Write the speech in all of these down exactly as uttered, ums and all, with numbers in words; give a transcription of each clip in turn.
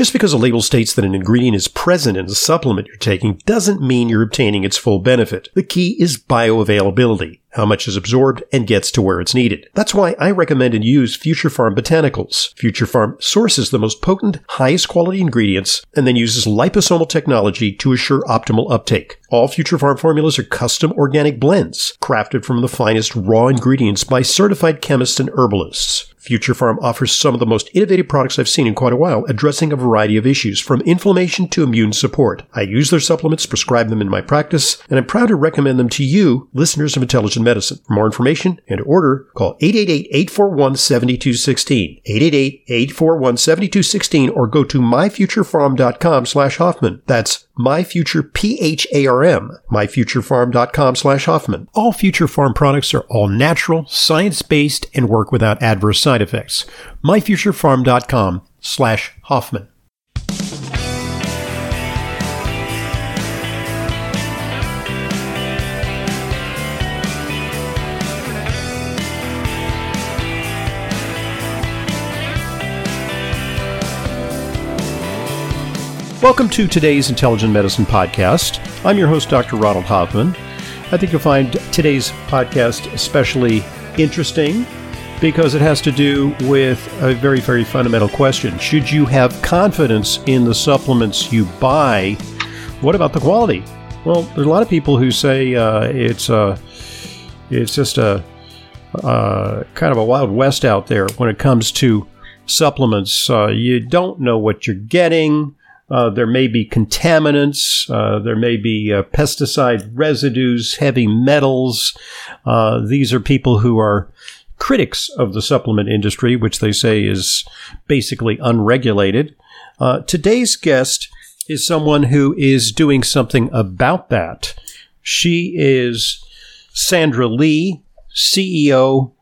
Just because a label states that an ingredient is present in a supplement you're taking doesn't mean you're obtaining its full benefit. The key is bioavailability, how much is absorbed and gets to where it's needed. That's why I recommend and use Future Farm Botanicals. Future Farm sources the most potent, highest quality ingredients and then uses liposomal technology to assure optimal uptake. All Future Farm formulas are custom organic blends, crafted from the finest raw ingredients by certified chemists and herbalists. Future Farm offers some of the most innovative products I've seen in quite a while, addressing a variety of issues, from inflammation to immune support. I use their supplements, prescribe them in my practice, and I'm proud to recommend them to you, listeners of Intelligent Medicine. For more information and to order, call eight eight eight, eight four one, seven two one six, eight eight eight, eight four one, seven two one six, or go to myfuturefarm.com slash Hoffman. That's myfuture, P H A R M, myfuturefarm.com slash Hoffman. All Future Farm products are all natural, science-based, and work without adverse side Side effects. myfuturefarm.com slash Hoffman. Welcome to today's Intelligent Medicine Podcast. I'm your host, Doctor Ronald Hoffman. I think you'll find today's podcast especially interesting, because it has to do with a very, very fundamental question. Should you have confidence in the supplements you buy? What about the quality? Well, there are a lot of people who say uh, it's uh, it's just a uh, kind of a wild west out there when it comes to supplements. Uh, you don't know what you're getting. Uh, there may be contaminants, uh, there may be uh, pesticide residues, heavy metals. Uh, these are people who are critics of the supplement industry, which they say is basically unregulated. Uh, today's guest is someone who is doing something about that. She is Sandra Lee, C E O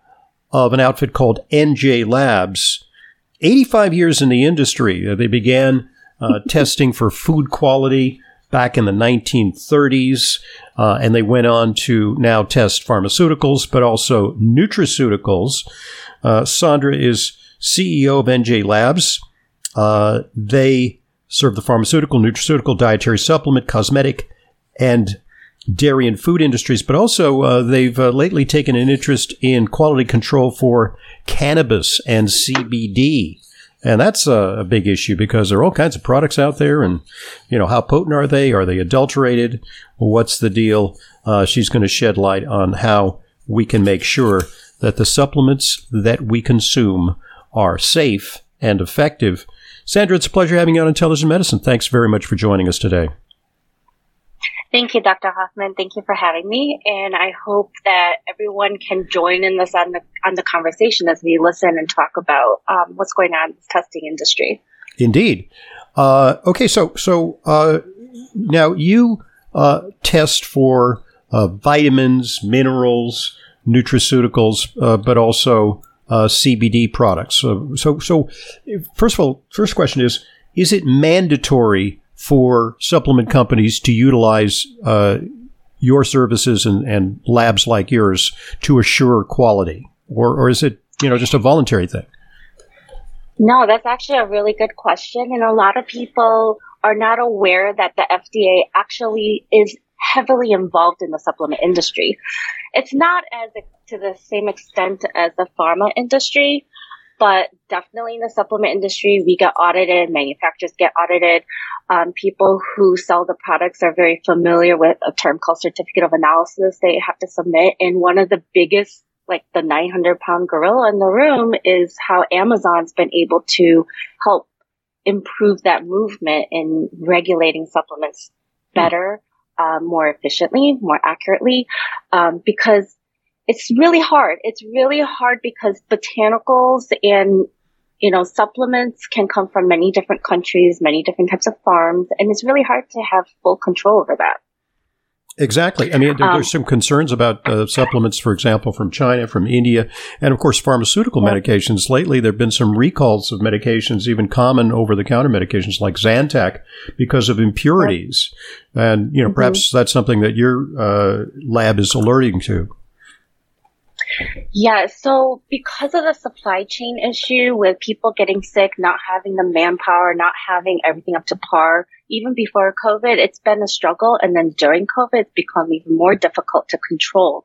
of an outfit called N J Labs. eighty-five years in the industry. They began uh, testing for food quality back in the nineteen thirties, uh, and they went on to now test pharmaceuticals, but also nutraceuticals. Uh, Sandra is C E O of N J Labs. Uh, they serve the pharmaceutical, nutraceutical, dietary supplement, cosmetic, and dairy and food industries, but also uh, they've uh, lately taken an interest in quality control for cannabis and C B D. And that's a big issue because there are all kinds of products out there and, you know, how potent are they? Are they adulterated? What's the deal? Uh, she's going to shed light on how we can make sure that the supplements that we consume are safe and effective. Sandra, it's a pleasure having you on Intelligent Medicine. Thanks very much for joining us today. Thank you, Doctor Hoffman. Thank you for having me. And I hope that everyone can join in this on the, on the conversation as we listen and talk about um, what's going on in the testing industry. Indeed. Uh, okay, so so uh, now you uh, test for uh, vitamins, minerals, nutraceuticals, uh, but also uh, C B D products. So, so so first of all, first question is, is it mandatory for supplement companies to utilize uh, your services and, and labs like yours to assure quality? Or, or is it, you know, just a voluntary thing? No, that's actually a really good question. And a lot of people are not aware that the F D A actually is heavily involved in the supplement industry. It's not as a, to the same extent as the pharma industry, but definitely in the supplement industry, we get audited, manufacturers get audited. Um, people who sell the products are very familiar with a term called certificate of analysis they have to submit. And one of the biggest, like the nine hundred pound gorilla in the room, is how Amazon's been able to help improve that movement in regulating supplements better, uh, more efficiently, more accurately, um, because it's really hard. It's really hard because botanicals and You know, supplements can come from many different countries, many different types of farms, and it's really hard to have full control over that. Exactly. I mean, there, um, there's some concerns about uh, supplements, for example, from China, from India, and of course, pharmaceutical yeah. medications. Lately, there have been some recalls of medications, even common over-the-counter medications like Zantac, because of impurities. Yeah. And, you know, mm-hmm. perhaps that's something that your uh, lab is alerting to. Yeah, so because of the supply chain issue with people getting sick, not having the manpower, not having everything up to par, even before COVID, it's been a struggle. And then during COVID, it's become even more difficult to control.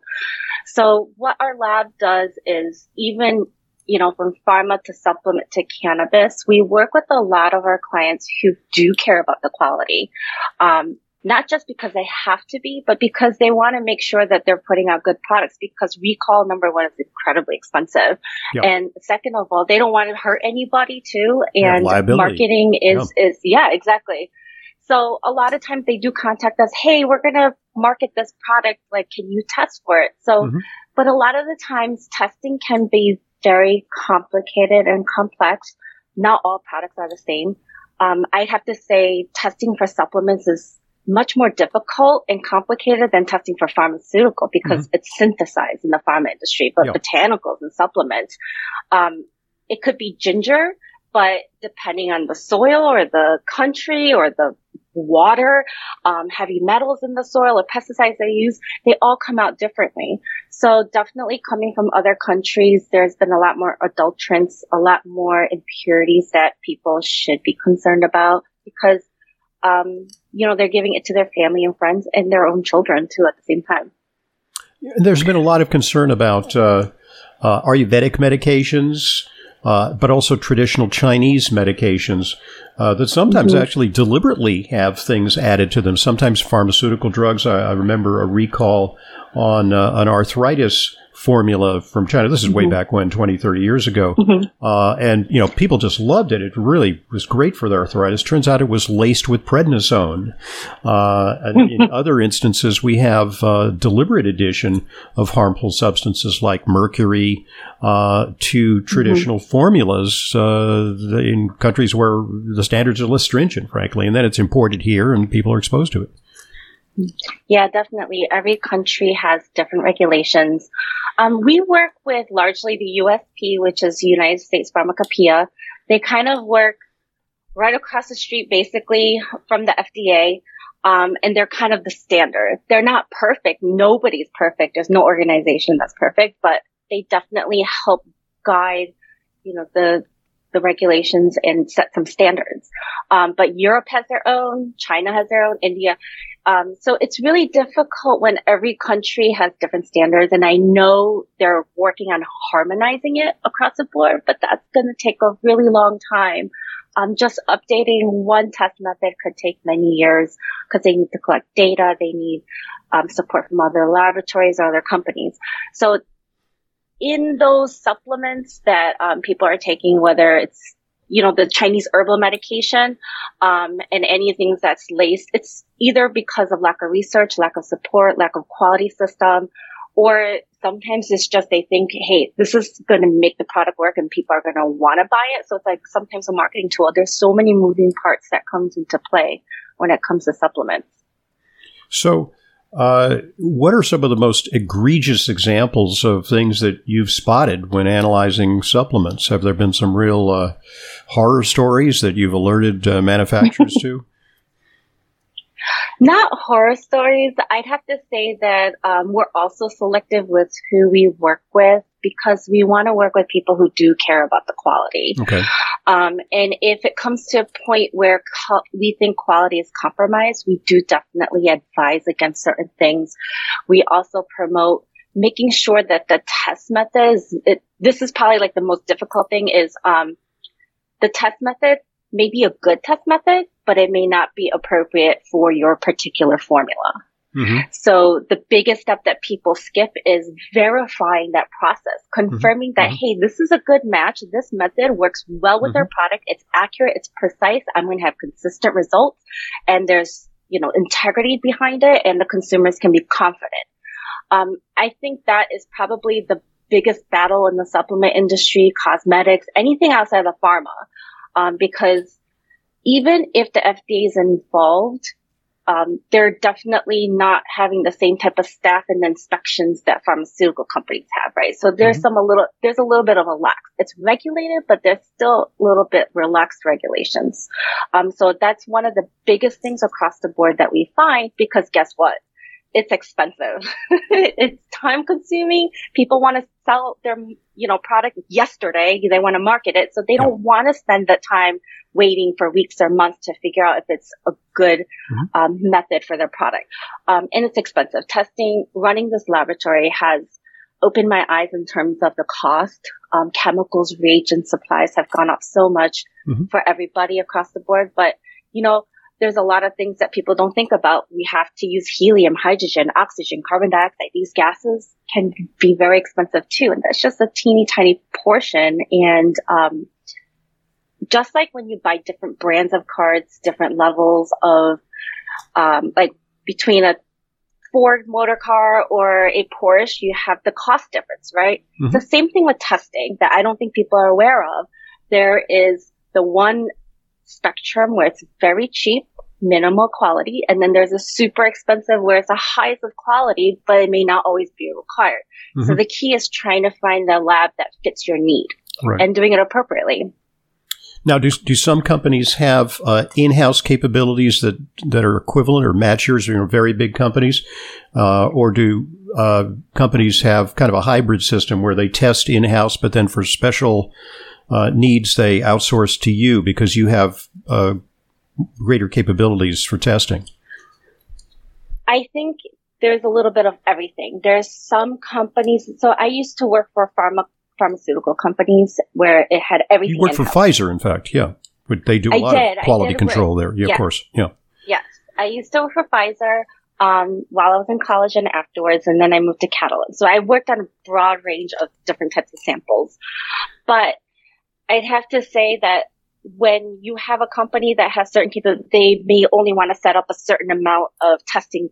So what our lab does is, even, you know, from pharma to supplement to cannabis, we work with a lot of our clients who do care about the quality. Um, Not just because they have to be, but because they want to make sure that they're putting out good products, because recall, number one, is incredibly expensive. Yep. And second of all, they don't want to hurt anybody too. And marketing is, yep. is, yeah, exactly. So a lot of times they do contact us, hey, we're going to market this product. Like, can you test for it? So, mm-hmm. but a lot of the times testing can be very complicated and complex. Not all products are the same. Um, I have to say testing for supplements is much more difficult and complicated than testing for pharmaceutical, because mm-hmm. it's synthesized in the pharma industry, but yep. botanicals and supplements, um, it could be ginger, but depending on the soil or the country or the water, um, heavy metals in the soil or pesticides they use, they all come out differently. So definitely coming from other countries, there's been a lot more adulterants, a lot more impurities that people should be concerned about, because Um, you know, they're giving it to their family and friends and their own children, too, at the same time. There's been a lot of concern about uh, uh, Ayurvedic medications, uh, but also traditional Chinese medications uh, that sometimes mm-hmm. actually deliberately have things added to them, sometimes pharmaceutical drugs. I, I remember a recall on uh, an arthritis formula from China. This is mm-hmm. way back when, twenty, thirty years ago. Mm-hmm. Uh, and, you know, people just loved it. It really was great for their arthritis. Turns out it was laced with prednisone. Uh, and in other instances, we have uh, deliberate addition of harmful substances like mercury uh, to traditional mm-hmm. formulas uh, in countries where the standards are less stringent, frankly. And then it's imported here and people are exposed to it. Yeah, definitely. Every country has different regulations. Um, we work with largely the U S P, which is United States Pharmacopeia. They kind of work right across the street, basically, from the F D A. Um, and they're kind of the standard. They're not perfect. Nobody's perfect. There's no organization that's perfect, but they definitely help guide, you know, the the regulations and set some standards. Um, but Europe has their own, China has their own, India. Um, so it's really difficult when every country has different standards. And I know they're working on harmonizing it across the board, but that's going to take a really long time. Um, just updating one test method could take many years, because they need to collect data. They need um, support from other laboratories or other companies. So in those supplements that um, people are taking, whether it's, you know, the Chinese herbal medication um, and anything that's laced, it's either because of lack of research, lack of support, lack of quality system, or sometimes it's just they think, hey, this is going to make the product work and people are going to want to buy it. So it's like sometimes a marketing tool. There's so many moving parts that comes into play when it comes to supplements. So Uh, what are some of the most egregious examples of things that you've spotted when analyzing supplements? Have there been some real uh, horror stories that you've alerted uh, manufacturers to? Not horror stories. I'd have to say that um, we're also selective with who we work with, because we want to work with people who do care about the quality. Okay. Um, and if it comes to a point where co- we think quality is compromised, we do definitely advise against certain things. We also promote making sure that the test method is, it, this is probably like the most difficult thing is, um, the test method may be a good test method, but it may not be appropriate for your particular formula. Mm-hmm. So the biggest step that people skip is verifying that process, confirming mm-hmm. that, mm-hmm. hey, this is a good match. This method works well with mm-hmm. our product. It's accurate. It's precise. I'm going to have consistent results, and there's, you know, integrity behind it, and the consumers can be confident. Um, I think that is probably the biggest battle in the supplement industry, cosmetics, anything outside of pharma, um, because even if the F D A is involved, Um, they're definitely not having the same type of staff and inspections that pharmaceutical companies have, right? So there's mm-hmm. some a little, there's a little bit of a lax. It's regulated, but there's still a little bit relaxed regulations. Um, so that's one of the biggest things across the board that we find, because guess what? it's expensive. It's time consuming. People want to sell their, you know, product yesterday. They want to market it. So they don't yeah. want to spend that time waiting for weeks or months to figure out if it's a good mm-hmm. um, method for their product. Um, and it's expensive. Testing, running this laboratory has opened my eyes in terms of the cost. Um, chemicals, reagents, supplies have gone up so much mm-hmm. for everybody across the board. But, you know, there's a lot of things that people don't think about. We have to use helium, hydrogen, oxygen, carbon dioxide. These gases can be very expensive too. And that's just a teeny tiny portion. And um, just like when you buy different brands of cards, different levels of um, like between a Ford motor car or a Porsche, you have the cost difference, right? Mm-hmm. It's the same thing with testing that I don't think people are aware of. There is the one spectrum where it's very cheap, minimal quality, and then there's a super expensive where it's the highest of quality, but it may not always be required. Mm-hmm. So the key is trying to find the lab that fits your need right. and doing it appropriately. Now, do do some companies have uh, in-house capabilities that, that are equivalent or match yours, you know, very big companies, uh, or do uh, companies have kind of a hybrid system where they test in-house, but then for special uh, needs they outsource to you because you have uh, greater capabilities for testing? I think there's a little bit of everything. There's some companies. So I used to work for pharma. pharmaceutical companies where it had everything. You worked for Pfizer, in fact, yeah. But they do a I lot did. of quality control work. there. Yeah, yes. Of course. Yeah. Yes. I used to work for Pfizer um, while I was in college and afterwards, and then I moved to Catalent. So I worked on a broad range of different types of samples. But I'd have to say that when you have a company that has certain capabilities, they may only want to set up a certain amount of testing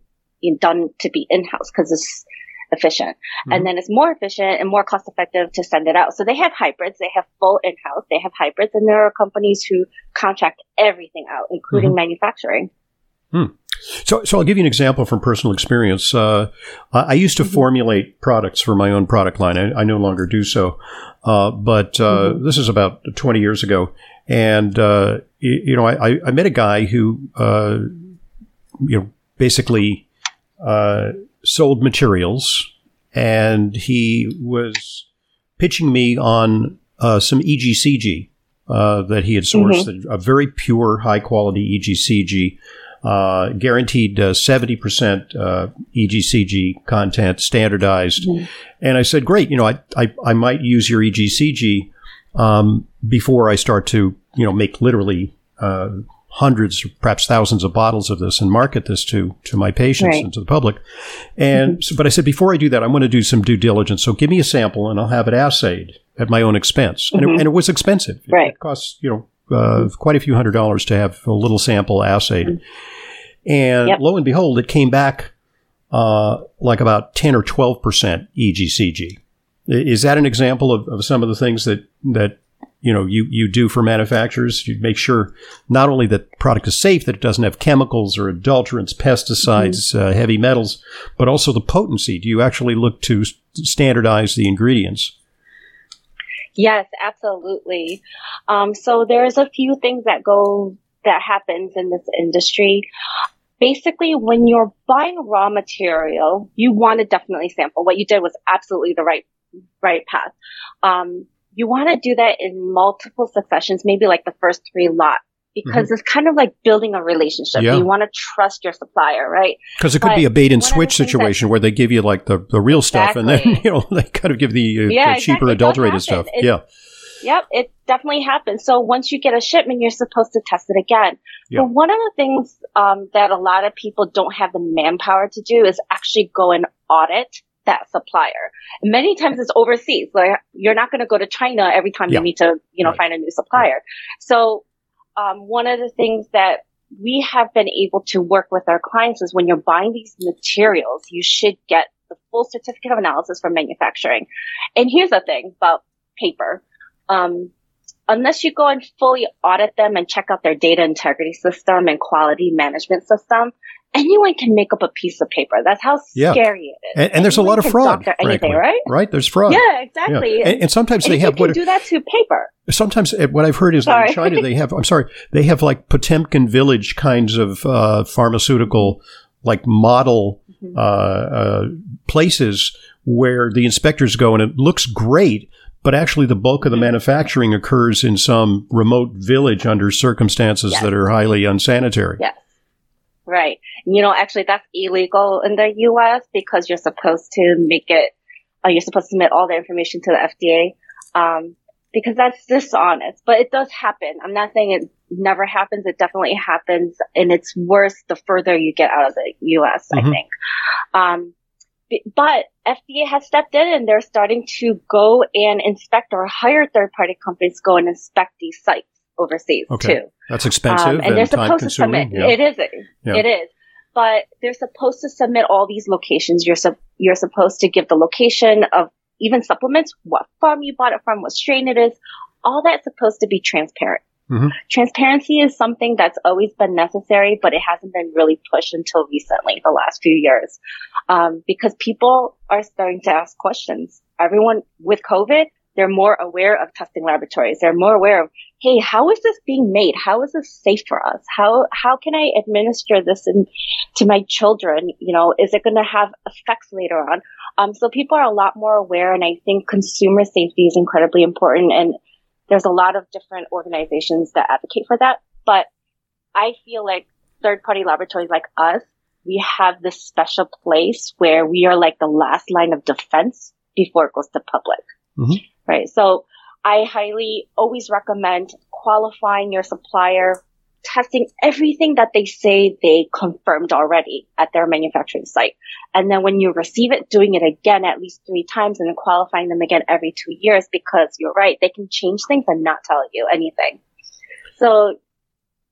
done to be in-house because it's efficient. Mm-hmm. And then it's more efficient and more cost effective to send it out. So they have hybrids. They have full in-house. They have hybrids. And there are companies who contract everything out, including mm-hmm. manufacturing. Mm. So so I'll give you an example from personal experience. Uh, I used to mm-hmm. formulate products for my own product line. I, I no longer do so. Uh, but uh, mm-hmm. this is about twenty years ago. And, uh, you, you know, I, I met a guy who, uh, you know, basically... Uh, sold materials, and he was pitching me on uh, some E G C G uh, that he had sourced, mm-hmm. a very pure, high-quality E G C G, uh, guaranteed uh, seventy percent uh, E G C G content, standardized. Mm-hmm. And I said, great, you know, I, I, I might use your E G C G um, before I start to, you know, make literally uh, hundreds, perhaps thousands of bottles of this and market this to to my patients right. and to the public. And mm-hmm. so, but I said, before I do that, I'm going to do some due diligence. So give me a sample and I'll have it assayed at my own expense. Mm-hmm. And, it, and it was expensive. Right. It, it costs, you know, uh, mm-hmm. quite a few hundred dollars to have a little sample assayed. Mm-hmm. And yep. lo and behold, it came back uh, like about ten or twelve percent E G C G. Is that an example of, of some of the things that, that you know, you, you do for manufacturers? You make sure not only that product is safe, that it doesn't have chemicals or adulterants, pesticides, mm-hmm. uh, heavy metals, but also the potency. Do you actually look to st- standardize the ingredients? Yes, absolutely. Um, so there's a few things that go, that happens in this industry. Basically, when you're buying raw material, you want to definitely sample. What you did was absolutely the right, right path. Um, You want to do that in multiple successions, maybe like the first three lots, because mm-hmm. it's kind of like building a relationship. Yeah. You want to trust your supplier, right? Because it could but be a bait and switch situation where they give you like the, the real exactly. stuff, and then, you know, they kind of give the, uh, yeah, the exactly. cheaper adulterated stuff. It, yeah. Yep. It definitely happens. So once you get a shipment, you're supposed to test it again. Yep. But one of the things um, that a lot of people don't have the manpower to do is actually go and audit that supplier. Many times it's overseas. Like you're not going to go to China every time yeah. you need to, you know, right. find a new supplier. Right. So, um, one of the things that we have been able to work with our clients is when you're buying these materials, you should get the full certificate of analysis from manufacturing. And here's the thing about paper. Um, unless you go and fully audit them and check out their data integrity system and quality management system, anyone can make up a piece of paper. That's how yeah. scary it is. And, and there's a lot of fraud. Anything, right? Right? There's fraud. Yeah, exactly. Yeah. And, and sometimes and they have. You can what, do that to paper. Sometimes what I've heard is sorry. that in China they have. I'm sorry, they have like Potemkin Village kinds of uh, pharmaceutical like model uh, uh, places where the inspectors go and it looks great, but actually the bulk of the manufacturing occurs in some remote village under circumstances yes. that are highly unsanitary. Yes. Right. You know, actually that's illegal in the U S because you're supposed to make it, uh, you're supposed to submit all the information to the F D A, um, because that's dishonest. But it does happen. I'm not saying it never happens. It definitely happens. And it's worse the further you get out of the U S, mm-hmm. I think. Um, But F D A has stepped in and they're starting to go and inspect or hire third-party companies to go and inspect these sites overseas, okay. too. That's expensive um, and, and they're supposed to submit. Yeah. It is. Yeah. It is. But they're supposed to submit all these locations. You're su- you're supposed to give the location of even supplements, what farm you bought it from, what strain it is. All that's supposed to be transparent. Mm-hmm. Transparency is something that's always been necessary, but it hasn't been really pushed until recently, the last few years, um, because people are starting to ask questions. Everyone with COVID, they're more aware of testing laboratories. They're more aware of, hey, how is this being made? How is this safe for us? How how can I administer this in, to my children? You know, is it going to have effects later on? Um, so people are a lot more aware, and I think consumer safety is incredibly important, and there's a lot of different organizations that advocate for that, but I feel like third-party laboratories like us, we have this special place where we are like the last line of defense before it goes to public, mm-hmm. right? So I highly always recommend qualifying your supplier, testing everything that they say they confirmed already at their manufacturing site. And then when you receive it, doing it again at least three times and then qualifying them again every two years because you're right, they can change things and not tell you anything. So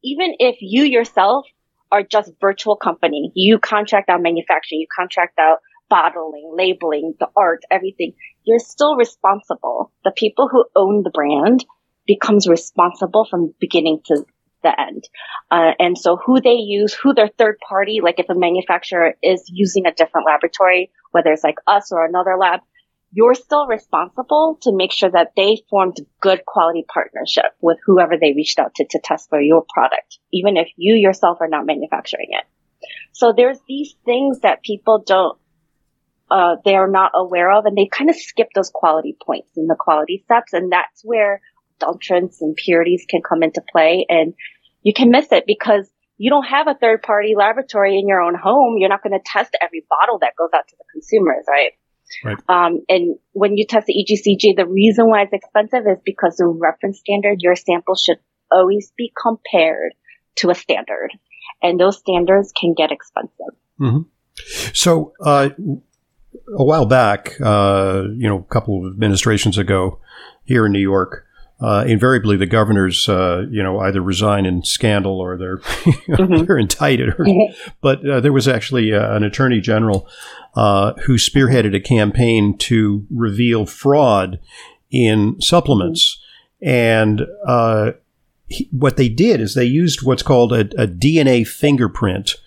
even if you yourself are just virtual company, you contract out manufacturing, you contract out bottling, labeling, the art, everything, you're still responsible. The people who own the brand becomes responsible from beginning to the end. Uh, and so who they use, who their third party, like if a manufacturer is using a different laboratory, whether it's like us or another lab, you're still responsible to make sure that they formed good quality partnership with whoever they reached out to to test for your product, even if you yourself are not manufacturing it. So there's these things that people don't, uh, they are not aware of, and they kind of skip those quality points and the quality steps. And that's where adulterants and impurities can come into play, and you can miss it because you don't have a third-party laboratory in your own home. You're not going to test every bottle that goes out to the consumers, right? Right. Um, and when you test the E G C G, the reason why it's expensive is because the reference standard, your sample should always be compared to a standard, and those standards can get expensive. Mm-hmm. So uh, a while back, uh, you know, a couple of administrations ago here in New York, Uh, invariably, the governors, uh, you know, either resign in scandal or they're mm-hmm. they're indicted. Or, but uh, there was actually uh, an attorney general uh, who spearheaded a campaign to reveal fraud in supplements. Mm-hmm. And uh, he, what they did is they used what's called a, a D N A fingerprint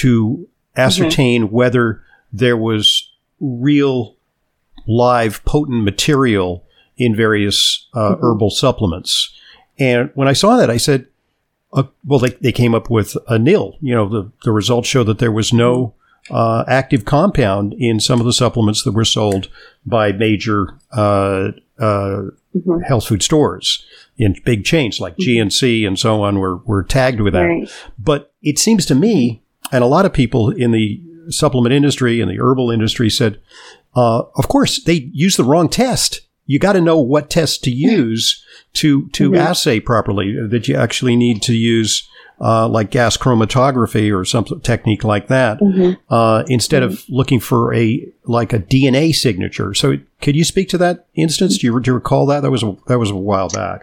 to ascertain mm-hmm. whether there was real, live, potent material in various uh, mm-hmm. herbal supplements. And when I saw that, I said, uh, well, they, they came up with a nil. You know, the, the results show that there was no uh, active compound in some of the supplements that were sold by major uh, uh, mm-hmm. health food stores in big chains like mm-hmm. G N C and so on were, were tagged with that. Right. But it seems to me, and a lot of people in the supplement industry and the herbal industry said, uh, of course, they used the wrong test. You got to know what test to use to to mm-hmm. assay properly, that you actually need to use uh, like gas chromatography or some technique like that mm-hmm. uh, instead mm-hmm. of looking for a like a D N A signature. So it, could you speak to that instance? Do you, do you recall that? That was a, that was a while back.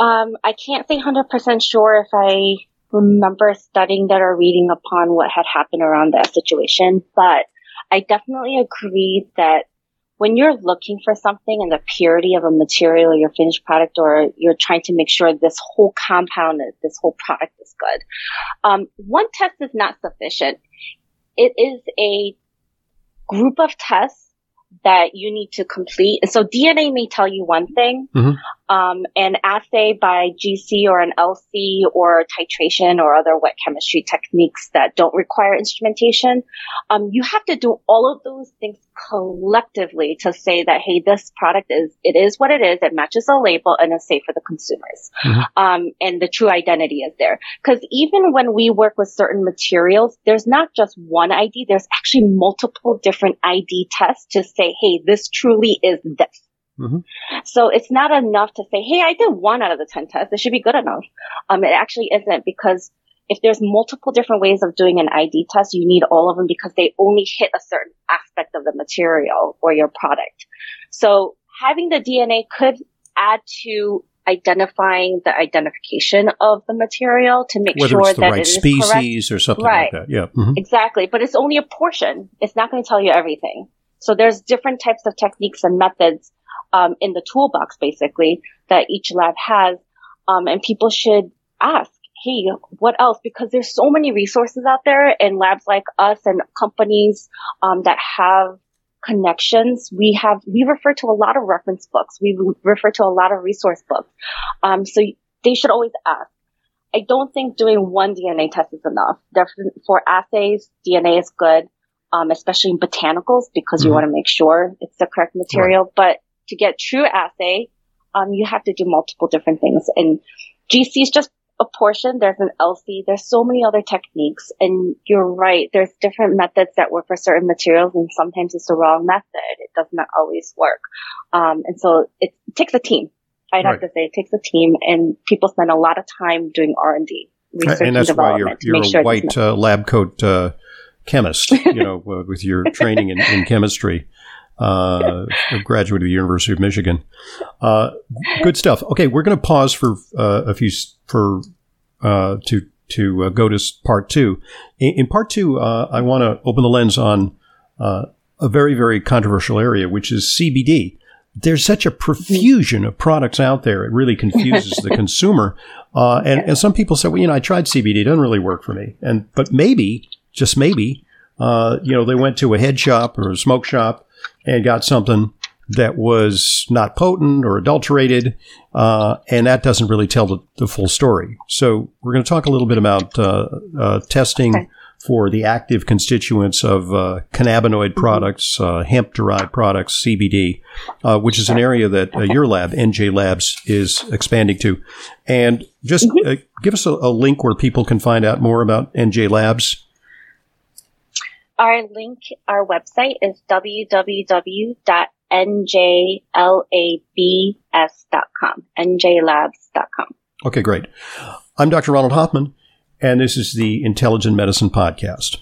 Um, I can't say one hundred percent sure if I remember studying that or reading upon what had happened around that situation, but I definitely agree that when you're looking for something and the purity of a material or your finished product, or you're trying to make sure this whole compound, this whole product is good, um, one test is not sufficient. It is a group of tests that you need to complete. And so D N A may tell you one thing, mm-hmm. um, an assay by G C or an L C or titration or other wet chemistry techniques that don't require instrumentation. Um, you have to do all of those things collectively to say that, hey, this product is, it is what it is. It matches the label and is safe for the consumers. Mm-hmm. Um, and the true identity is there. Because even when we work with certain materials, there's not just one I D. There's actually multiple different I D tests to say, hey, this truly is this. Mm-hmm. So it's not enough to say, hey, I did one out of the ten tests. It should be good enough. Um, it actually isn't, because if there's multiple different ways of doing an I D test, you need all of them because they only hit a certain aspect of the material or your product. So having the D N A could add to identifying the identification of the material to make Whether sure it's the that right it is species correct. Or something right. like that. Yeah, mm-hmm. exactly. But it's only a portion. It's not going to tell you everything. So there's different types of techniques and methods um, in the toolbox, basically, that each lab has. Um, and people should ask, hey, what else? Because there's so many resources out there, and labs like us and companies um, that have connections. We have, we refer to a lot of reference books. We refer to a lot of resource books. Um, so they should always ask. I don't think doing one D N A test is enough. For assays, D N A is good, um, especially in botanicals, because mm-hmm. you want to make sure it's the correct material. Right. But to get true assay, um, you have to do multiple different things. And G C is just a portion. There's an L C. There's so many other techniques, and you're right. There's different methods that work for certain materials, and sometimes it's the wrong method. It does not always work, um, and so it, it takes a team. I'd right. have to say it takes a team, and people spend a lot of time doing R and D, research and, and that's why you're, you're a sure white uh, lab coat uh, chemist, you know, uh, with your training in, in chemistry. Uh, a graduate of the University of Michigan. Uh, good stuff. Okay, we're going to pause for uh, a few for uh, to to uh, go to part two. In, in part two, uh, I want to open the lens on uh, a very very controversial area, which is C B D. There's such a profusion of products out there; it really confuses the consumer. Uh, and, and some people say, "Well, you know, I tried C B D; it doesn't really work for me." And but maybe, just maybe, uh, you know, they went to a head shop or a smoke shop and got something that was not potent or adulterated, uh, and that doesn't really tell the, the full story. So we're going to talk a little bit about uh, uh, testing okay. for the active constituents of uh, cannabinoid mm-hmm. products, uh, hemp-derived products, C B D, uh, which is an area that uh, your lab, N J Labs, is expanding to. And just mm-hmm. uh, give us a, a link where people can find out more about N J Labs. Our link, our website is w w w dot n j labs dot com, n j labs dot com. Okay, great. I'm Doctor Ronald Hoffman, and this is the Intelligent Medicine Podcast.